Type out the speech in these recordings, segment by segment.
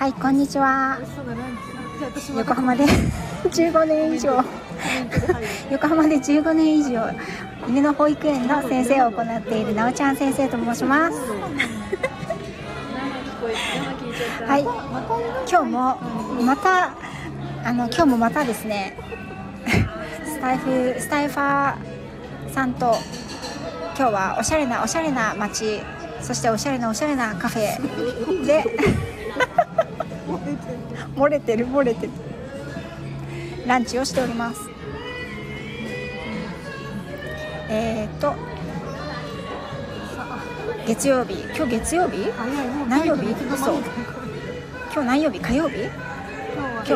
はい、こんにちは。横浜で15年以上横浜で15年以上犬の保育園の先生を行っているなおちゃん先生と申します。はい、今日もまたですね、スタイファーさんと今日はおしゃれな街、そしておしゃれなカフェで漏れてるランチをしております。今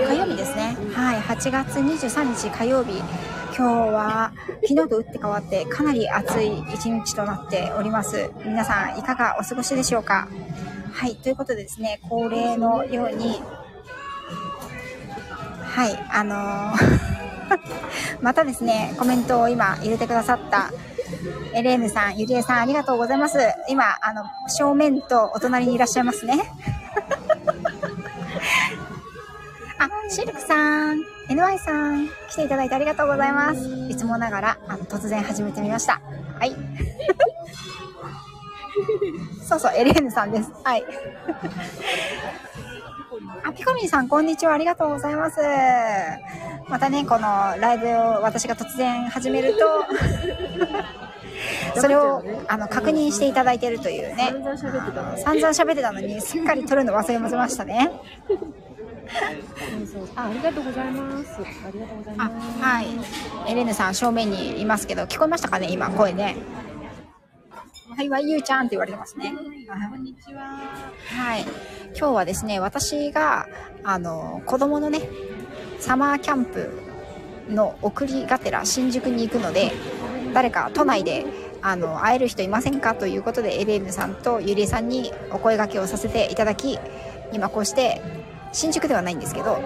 日火曜日ですね。はい、8月23日火曜日。今日は昨日と打って変わってかなり暑い一日となっております。皆さんいかがお過ごしでしょうか。はい、ということでですね、恒例のようにはいまたですね、コメントを今入れてくださったエレーヌさん、ゆりえさん、ありがとうございます。今正面とお隣にいらっしゃいますね。あ、シルクさん、NY さん、来ていただいてありがとうございます。いつもながら突然始めてみました。はいそう、エレーヌさんです。はい。あ、ピコミンさん、こんにちは、ありがとうございます。またね、このライブを私が突然始めるとそれを確認していただいているというね。散々喋ってたのにすっかり撮るの忘れましたね。ありがとうございます。はい、エレーヌさん正面にいますけど、聞こえましたかね、今声ね。はいはい、ゆうちゃんって言われてますね。こんにちは。はい、今日はですね、私が子供のね、サマーキャンプの送りがてら新宿に行くので、誰か都内で会える人いませんかということで、エレーヌさんとゆりえさんにお声掛けをさせていただき、今こうして新宿ではないんですけど、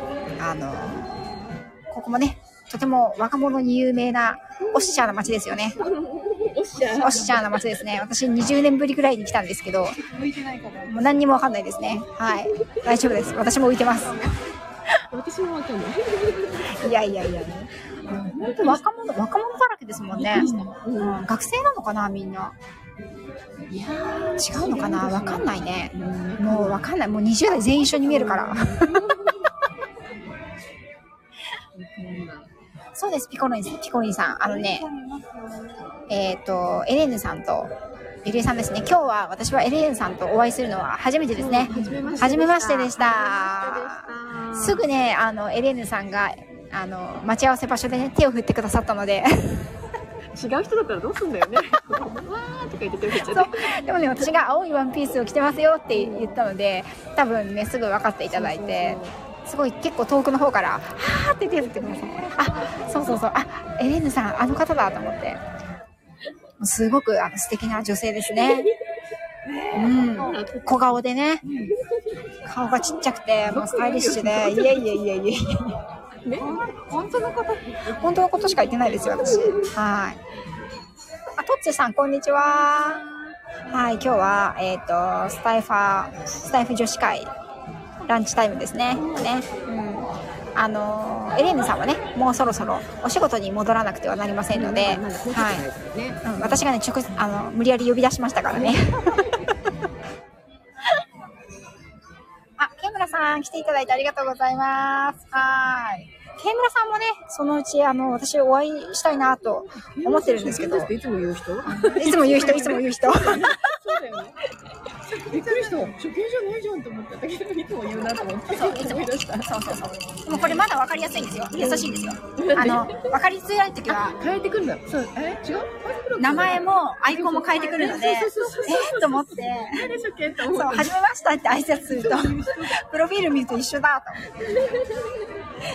ここもね、とても若者に有名なオッシャーな街ですよね。オッシャーな街ですね。私20年ぶりくらいに来たんですけど、もう何にもわかんないですね。はい、大丈夫です。私も浮いてます。私もわかんない。いや。本当若者だらけですもんね。学生なのかな、みんな。いや違うのかな、わかんないね。もうわかんない、もう20代全員一緒に見えるからそうです、ピコリンさん、エレーヌさんとゆりえさんですね。今日は私はエレーヌさんとお会いするのは初めてですね。初めましてでした。すぐね、エレーヌさんが待ち合わせ場所でね、手を振ってくださったので違う人だったらどうすんだよね。わーとか言ってくれちゃってそう。でもね、私が青いワンピースを着てますよって言ったので、多分ね、すぐ分かっていただいて、すごい結構遠くの方からはーって手振ってくださって、あ、そう、あ、エレーヌさん、あの方だと思って、すごく素敵な女性ですね。うん、小顔でね、顔がちっちゃくて、もうスタイリッシュで、いや。ね、本当のことしか言ってないですよ、私。はい。あ、とっちさん、こんにちは。はい、今日はスタイフ女子会ランチタイムですね。エレーヌさんはね、もうそろそろお仕事に戻らなくてはなりませんので、はい。うん、私がね、無理やり呼び出しましたからね。あ、ケムラさん、来ていただいてありがとうございます。はい。ケムラさんもね、そのうち私お会いしたいなと思ってるんですけど。いつも言う人。そうだよね。びっくりした。初見じゃないじゃんと思ったんだけど、いつも言うなと思って。そう。でもこれまだわかりやすいんですよ。優しいんですよ。わかりづらいときは変えてくるんだ。そう。違う？名前もアイコンも変えてくるので、と思って。そう、はじめましたって挨拶すると、プロフィール見ると一緒だと思っ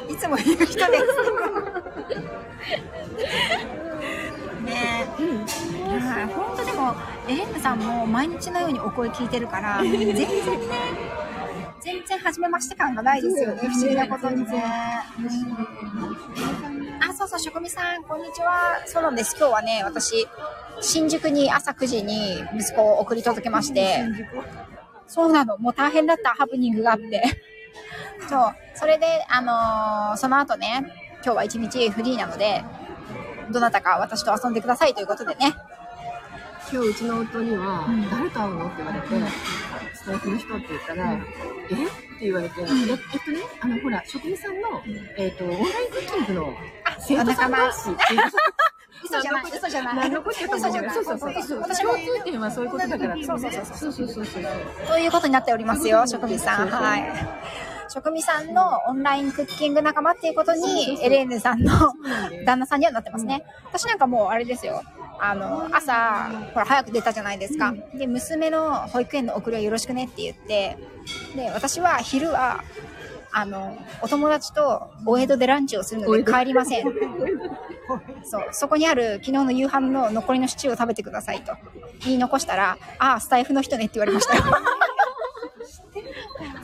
て。いつも言う人です。ねえ、はい、本当でもエレーヌさんも毎日のようにお声聞いてるから全然初めまして感がないですよね。不思議なことにね。あ、そう、しょこみさん、こんにちは。そうなんです、今日はね、私新宿に朝9時に息子を送り届けまして、そうなの、もう大変だったハプニングがあってそう。それで、その後ね、今日は一日フリーなので、どなたか私と遊んでくださいということでね。今日うちの夫には、誰と会うのって言われて、スタイフの人って言ったら、えって言われて、ね、ほら、職人さんの、オンラインクッキングの生徒さん同士っていう。嘘じゃない、嘘じゃない。何のことやと思うよ。そう。私も共通点はそういうことだから。そう。ということになっておりますよ、職人さん。はい。職人さんのオンラインクッキング仲間っていうことに、エレーヌさんの旦那さんにはなってますね。私なんかもう、あれですよ。朝、ほら、早く出たじゃないですか。で、娘の保育園の送りはよろしくねって言って、で、私は昼は、お友達とお江戸でランチをするので帰りません。そう、そこにある昨日の夕飯の残りのシチューを食べてくださいと言い残したら、ああ、スタイフの人ねって言われましたよ。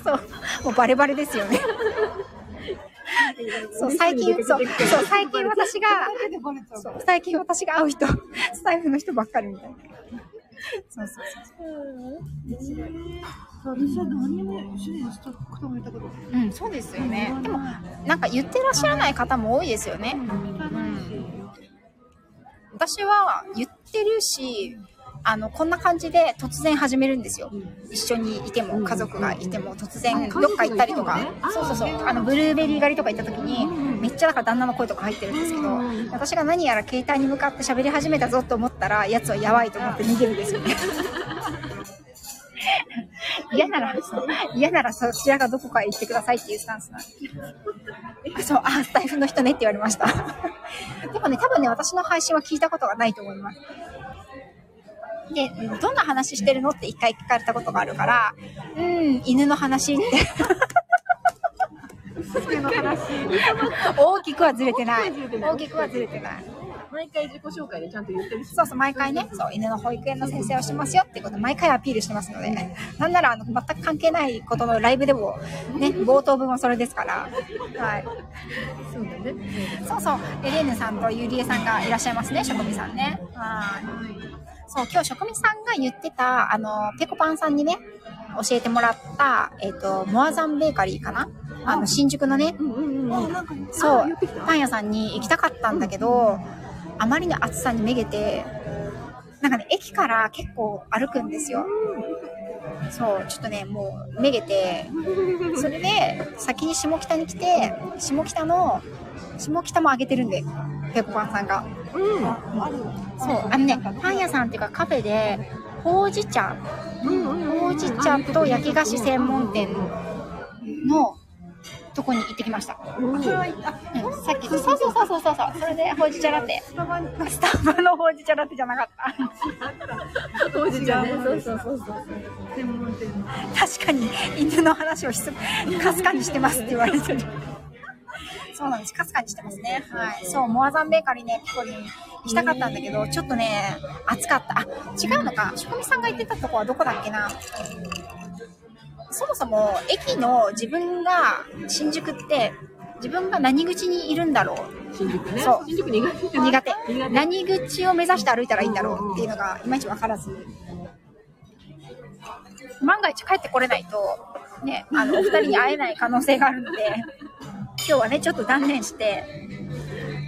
そう、もうバレバレですよね。そう、最近私が会う人、スタイフの人ばっかりみたいな。そう私は何も主人の人も言ったことない。うん、そうですよね。でもなんか言ってらっしゃらない方も多いですよね。私は言ってるし、こんな感じで突然始めるんですよ。一緒にいても家族がいても突然どっか行ったりとか、そう。ブルーベリー狩りとか行った時にめっちゃだから旦那の声とか入ってるんですけど、私が何やら携帯に向かって喋り始めたぞと思ったらやつはやばいと思って逃げるんですよね。嫌ならそちらがどこかへ行ってくださいっていうスタンスなんで。そう、あ、スタイフの人ねって言われました。でもね、多分ね、私の配信は聞いたことがないと思います。で、どんな話してるのって一回聞かれたことがあるから、犬の話って。犬の話。大きくはずれてない。毎回自己紹介でちゃんと言ってるし。そう、毎回ね、そう、犬の保育園の先生をしてますよってこと、毎回アピールしてますので、なんなら全く関係ないことのライブでも、ね、冒頭文はそれですから。はい。そうだね。そう、エレーヌさんとゆりえさんがいらっしゃいますね、しょこみさんね。はい。そう、今日職人さんが言ってたペコパンさんにね教えてもらったモアザンベーカリーかな、新宿のね、そうパン屋さんに行きたかったんだけど、あまりの暑さにめげて、なんかね駅から結構歩くんですよ。そう、ちょっとねもうめげて、それで先に下北に来て、下北も上げてるんでペコパンさんが。そう、ね、パン屋さんっていうかカフェでほうじ茶と焼き菓子専門店のとこに行ってきました。さっきそうそれでほうじ茶ラテ、スタバのほうじ茶ラテじゃなかった。ほうじ茶ね、そう専門店。確かに犬の話をかすかにしてますって言われてる。そうなんです。かすかにしてますね。はい。そう、モアザンベーカリーね、ピコリン行きたかったんだけど、ちょっとね、暑かった。あ、違うのか。しょこみさんが行ってたとこはどこだっけな。そもそも、駅の新宿って、自分が何口にいるんだろう。新宿ね。そう。新宿苦手。何口を目指して歩いたらいいんだろうっていうのが、いまいちわからず。万が一帰ってこれないと、ね、お二人に会えない可能性があるので、今日はねちょっと断念して、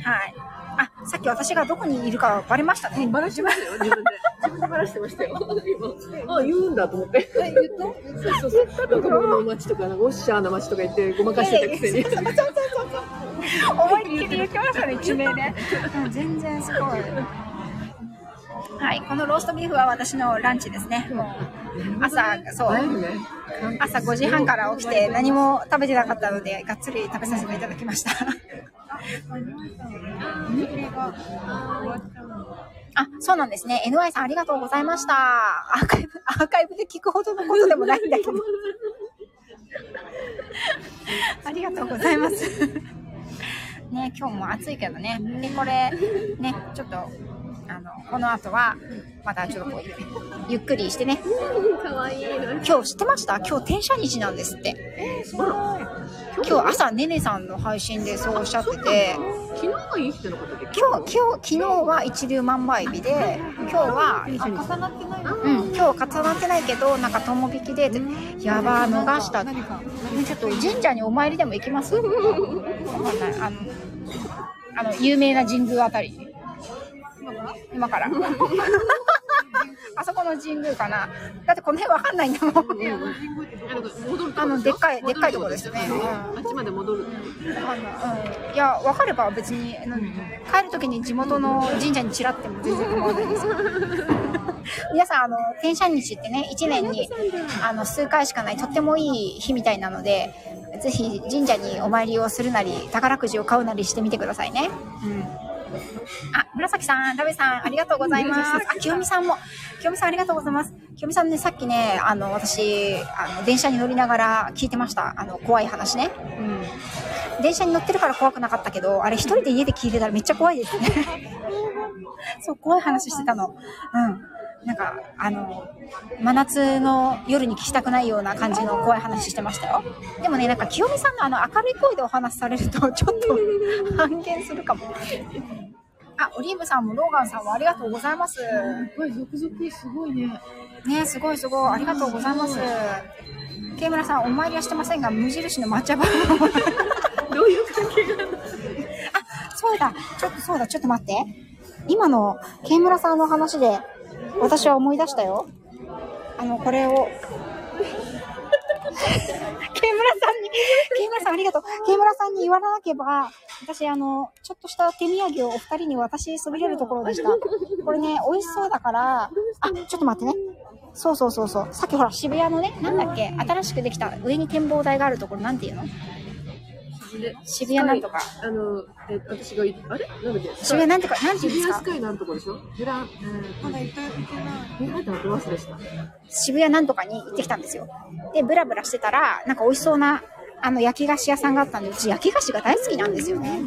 はい。あ、さっき私がどこにいるかバレましたね。バラしましたよ、自分でバラしてましたよ。あ、言うんだと思って。言った？そう。なんかこの街とかなんかオッシャーな街とか言ってごまかしてたくせに。そう。思いっきり言ってましたね、地名ね。全然すごい。はい、このローストビーフは私のランチですね。もう朝5時半から起きて何も食べてなかったのでがっつり食べさせていただきました。あ、そうなんですね。 NY さんありがとうございました。アーカイブで聞くほどのことでもないんだけどありがとうございますね、今日も暑いけどね。で、これね、ちょっとこの後はまたちょっとこうゆっくりしてね。かわいい。今日知ってました？今日天赦日なんですって。すごい。今日朝ねねさんの配信でそうおっしゃってて。昨日はいい人のことで。昨日は一粒万倍日で、今日は重なってない。うん、今日重なってないけどなんか友引きで、やばー逃した。ちょっと神社にお参りでも行きます？あの有名な神宮あたりに。今から。あそこの神宮かな。だってこの辺わかんないんだもん。でっかいとこですね。あっちまで戻る。いや、わかれば別に帰るときに地元の神社にちらっても全然構わないです。皆さん、天赦日ってね、1年に数回しかないとってもいい日みたいなので、ぜひ神社にお参りをするなり、宝くじを買うなりしてみてくださいね。うん。あ、紫さん、ラベさん、ありがとうございます。あ、清美さんありがとうございます。清美さんね、さっきね、私、電車に乗りながら聞いてました。怖い話ね。うん。電車に乗ってるから怖くなかったけど、あれ一人で家で聞いてたらめっちゃ怖いですね。そう、怖い話してたの。うん。なんか、真夏の夜に聞きたくないような感じの怖い話してましたよ。でもね、なんか清美さんの明るい声でお話しされると、ちょっと半減するかも。あ、オリーブさんもローガンさんもありがとうございます。すごい続々すごいね。ね、すごいありがとうございます。ケイムラさんお参りはしてませんが無印の抹茶バーもどういう関係があるの？あ、そうだちょっと待って。今のケイムラさんの話で私は思い出したよ。これを。ケイムラさんありがとう。ケイムラさんに言わなければ、私ちょっとした手土産をお二人に渡しそびれるところでした。これね、美味しそうだから、あ、ちょっと待ってね。そう。さっきほら、渋谷のね、なんだっけ、新しくできた上に展望台があるところ、なんていうの？渋谷なんとか。私が、あれなんだっけ渋谷なんとか、なんていうんですか？渋谷スカイなんとかでしょ？まだ行ったよ、行けない。渋谷なんとかに行ってきたんですよ。で、ブラブラしてたら、なんか美味しそうな、焼き菓子屋さんがあったんで、うち焼き菓子が大好きなんですよね。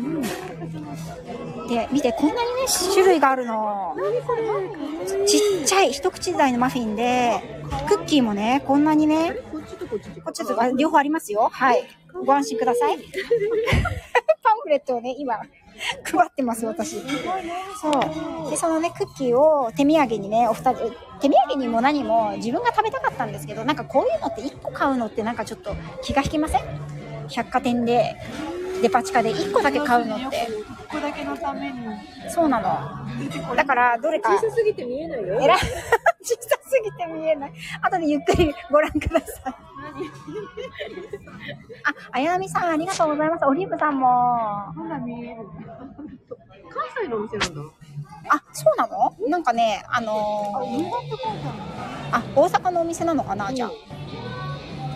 で、見て、こんなにね、種類があるの。ちっちゃい、一口大のマフィンで、クッキーもね、こんなにね、こっちと両方ありますよ。はい。ご安心ください。パンフレットをね、今、配ってます、私。そう。で、そのね、クッキーを手土産にね、お二人、手土産にも何も自分が食べたかったんですけど、なんかこういうのって1個買うのってなんかちょっと気が引きません？百貨店で、デパ地下で1個だけ買うのって。1個だけのために。そうなの。だから、どれか。小さすぎて見えないよ。小さすぎて見えない。後でゆっくりご覧ください。あやなみさんありがとうございます。オリーブさんも。関西のお店なんだ。あ、そうなの？なんかね、あ、大阪のお店なのかな、じゃあ。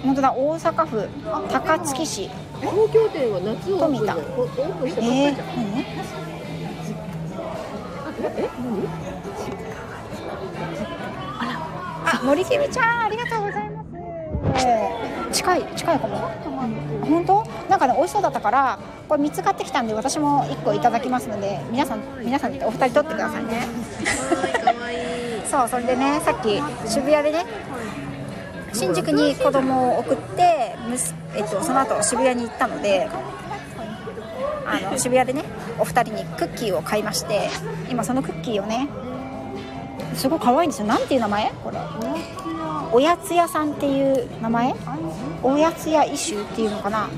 本当だ、大阪府高槻市。東京店は夏を見た。あ、森君ちゃんありがとうございます。近いかも。本当？なんかね、美味しそうだったから、これ3つ買ってきたんで、私も1個いただきますので、皆さんお二人取ってくださいね。そう、それでね、さっき渋谷でね、新宿に子供を送って、その後渋谷に行ったので、渋谷でね、お二人にクッキーを買いまして、今そのクッキーをね、すごい可愛いんですよ。なんていう名前？これ。おやつ屋さんっていう名前？おやつ屋イシューっていうのかな？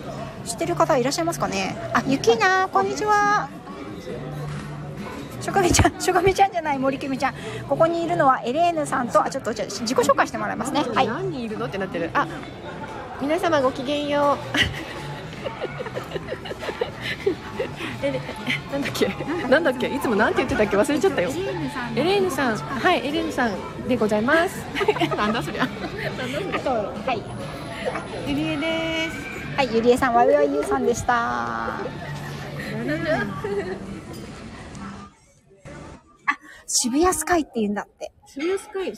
知ってる方いらっしゃいますかね？あ、ゆきな、こんにちは。しょがみちゃんじゃない、森きみちゃん。ここにいるのはエレーヌさんと、あ、ちょっと自己紹介してもらいますね。はい。何人いるのってなってる。あ、皆様ごきげんよう。なんだっけいつもなんて言ってたっけ忘れちゃったよ。エレーヌさん、はい、エレーヌさんでございます。なんだそりゃ。あと、はい、ゆりえです。はい、ゆりえさん、わいわいゆうさんでした。渋谷スカイって言うんだって。渋谷スカイ、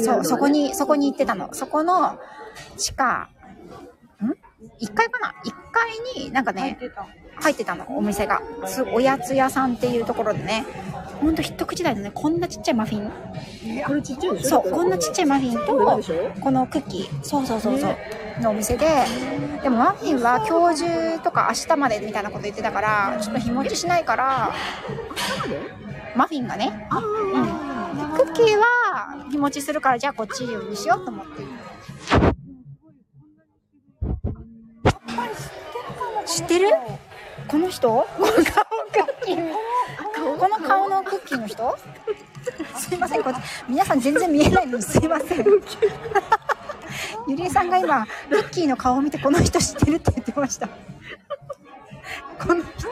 そう、そこに行ってたの。そこの地下1階かな、1階になんかね入ってたの、お店がおやつ屋さんっていうところでね、ほんと一口大のね、こんなちっちゃいマフィン、これちっちゃいでしょ。そう、こんなちっちゃいマフィンとこのクッキー、そうそうそうそうのお店で、でもマフィンは今日中とか明日までみたいなこと言ってたから、ちょっと日持ちしないから、マフィンがね、うん、クッキーは日持ちするから、じゃあこっちにしようと思って。知ってる？この人？この顔クッキー、この顔のクッキーの人？すいません、こっち皆さん全然見えないのにすいません。ゆりえさんが今クッキーの顔を見て、この人知ってるって言ってました。この人。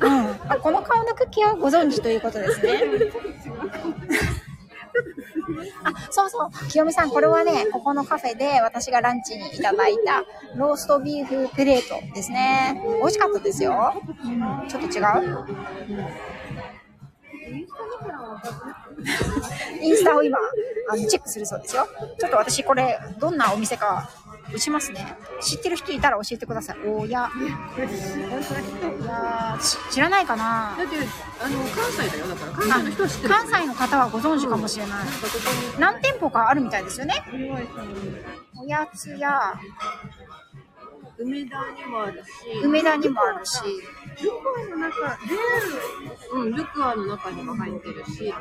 うん、あ、この顔のクッキーはご存知ということですね。あ、そうそう、きよみさん、これはね、ここのカフェで私がランチにいただいたローストビーフプレートですね。美味しかったですよ。ちょっと違う？インスタを今チェックするそうですよ。ちょっと私これどんなお店か打ちますね。知ってる人いたら教えてください。おや、知らないかな。だって関西だよ。だから関西の人は知ってる。関西の方はご存知かもしれない。何店舗かあるみたいですよね。おやつや梅田にもあるし、梅田にもあるし、ルクアの中、うん、ルクアの中にも入ってるし、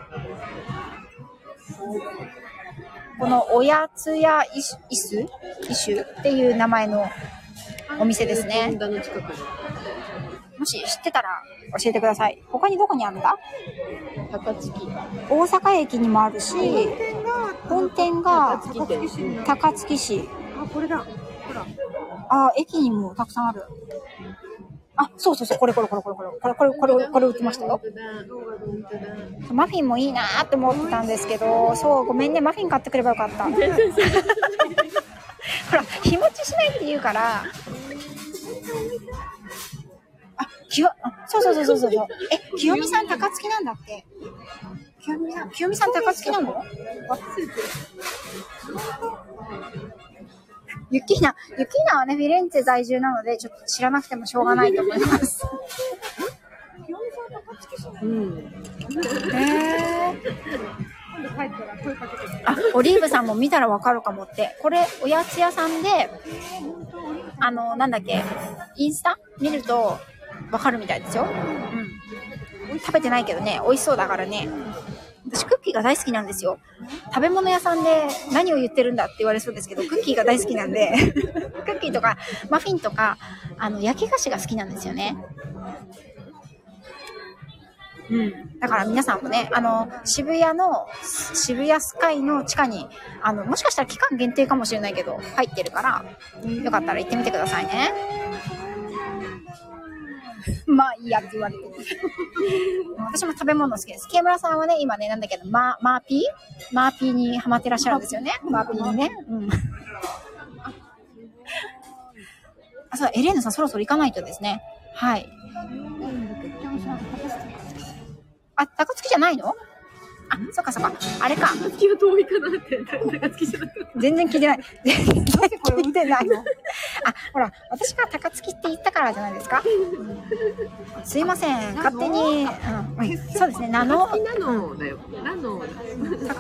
このおやつやイシュっていう名前のお店ですね。もし知ってたら教えてください。他にどこにあるんだ？高槻、大阪駅にもあるし、本店が高槻市。あ、これだ。ほら。あ、駅にもたくさんある。あ、そうそうそう、これ売ってましたよ。マフィンもいいなーって思ってたんですけど、そう、ごめんね、マフィン買ってくればよかった。ほら、日持ちしないって言うから。あ、そうそう。え、きよみさん高槻なんだって。きよみさん高槻なの？ユキーナはね、フィレンツェ在住なので、ちょっと知らなくてもしょうがないと思います。あ、オリーブさんも見たらわかるかもって。これ、おやつ屋さんで、なんだっけ、インスタ見るとわかるみたいですよ。うん。食べてないけどね、美味しそうだからね。私クッキーが大好きなんですよ。食べ物屋さんで何を言ってるんだって言われそうですけど、クッキーが大好きなんでクッキーとかマフィンとか焼き菓子が好きなんですよね。うん、だから皆さんもね、渋谷スカイの地下にもしかしたら期間限定かもしれないけど入ってるから、よかったら行ってみてくださいね。まあいいやって言われて私も食べ物好きです。木村さんはね、今ね、なんだけど、マーピーにハマってらっしゃるんですよね。マーピーにね、うん、あ、そう、エレーヌさんそろそろ行かないとですね。はい。あ、高槻じゃないの？あ、そっかそっか、あれか、高槻は遠いかなって。高槻じゃなくて全然聞いてない、全然聞いてないの。あ、ほら、私が高槻って言ったからじゃないですか。すいません、勝手に、そうですね、高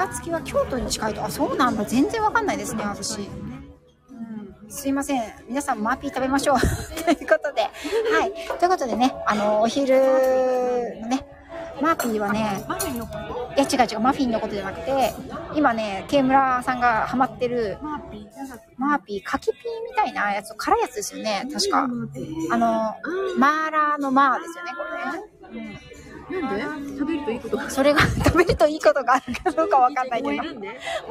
槻は京都に近いと。あ、そうなんだ、全然わかんないですね、私。すいません、皆さんマーピー食べましょうということで、はい、ということでね、お昼のね、マーピーはね、いや違う、マフィンのことじゃなくて、今ね、ケイムラさんがハマってるマーピー、カキピーみたいなやつ、辛いやつですよね、確か。マーラーのマーですよね、これね。なんで？食べるといいことがある。それが食べるといいことがあるかどうかわかんないけど、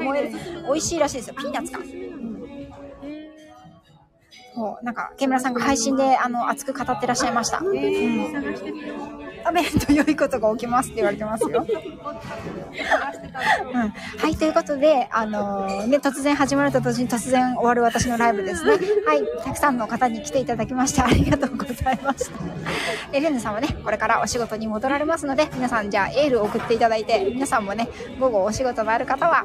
美味しいらしいですよ。ピーナッツか。もうなんかケイムラさんが配信で熱く語ってらっしゃいました。食べると良いことが起きますって言われてますよ。うん、はい、ということで突然始まると同時に突然終わる私のライブですね。はい、たくさんの方に来ていただきましてありがとうございました。エレーヌさんはね、これからお仕事に戻られますので、皆さんじゃあエールを送っていただいて、皆さんもね、午後お仕事がある方は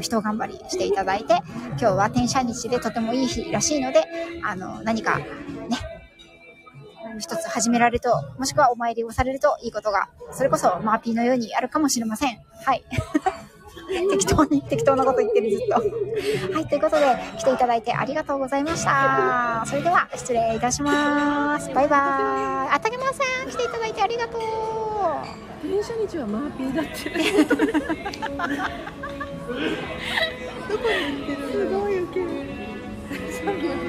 一頑張りしていただいて、今日は天赦日でとてもいい日らしいので何かね、一つ始められると、もしくはお参りをされるといいことが、それこそマーピーのようにあるかもしれません。はい。適当なこと言ってる、ずっと。はい、ということで来ていただいてありがとうございました。それでは失礼いたします。バイバイ。あたけまさん、来ていただいてありがとう。プレイ初日はマーピーだって。どこに行ってるの？すごいウケる。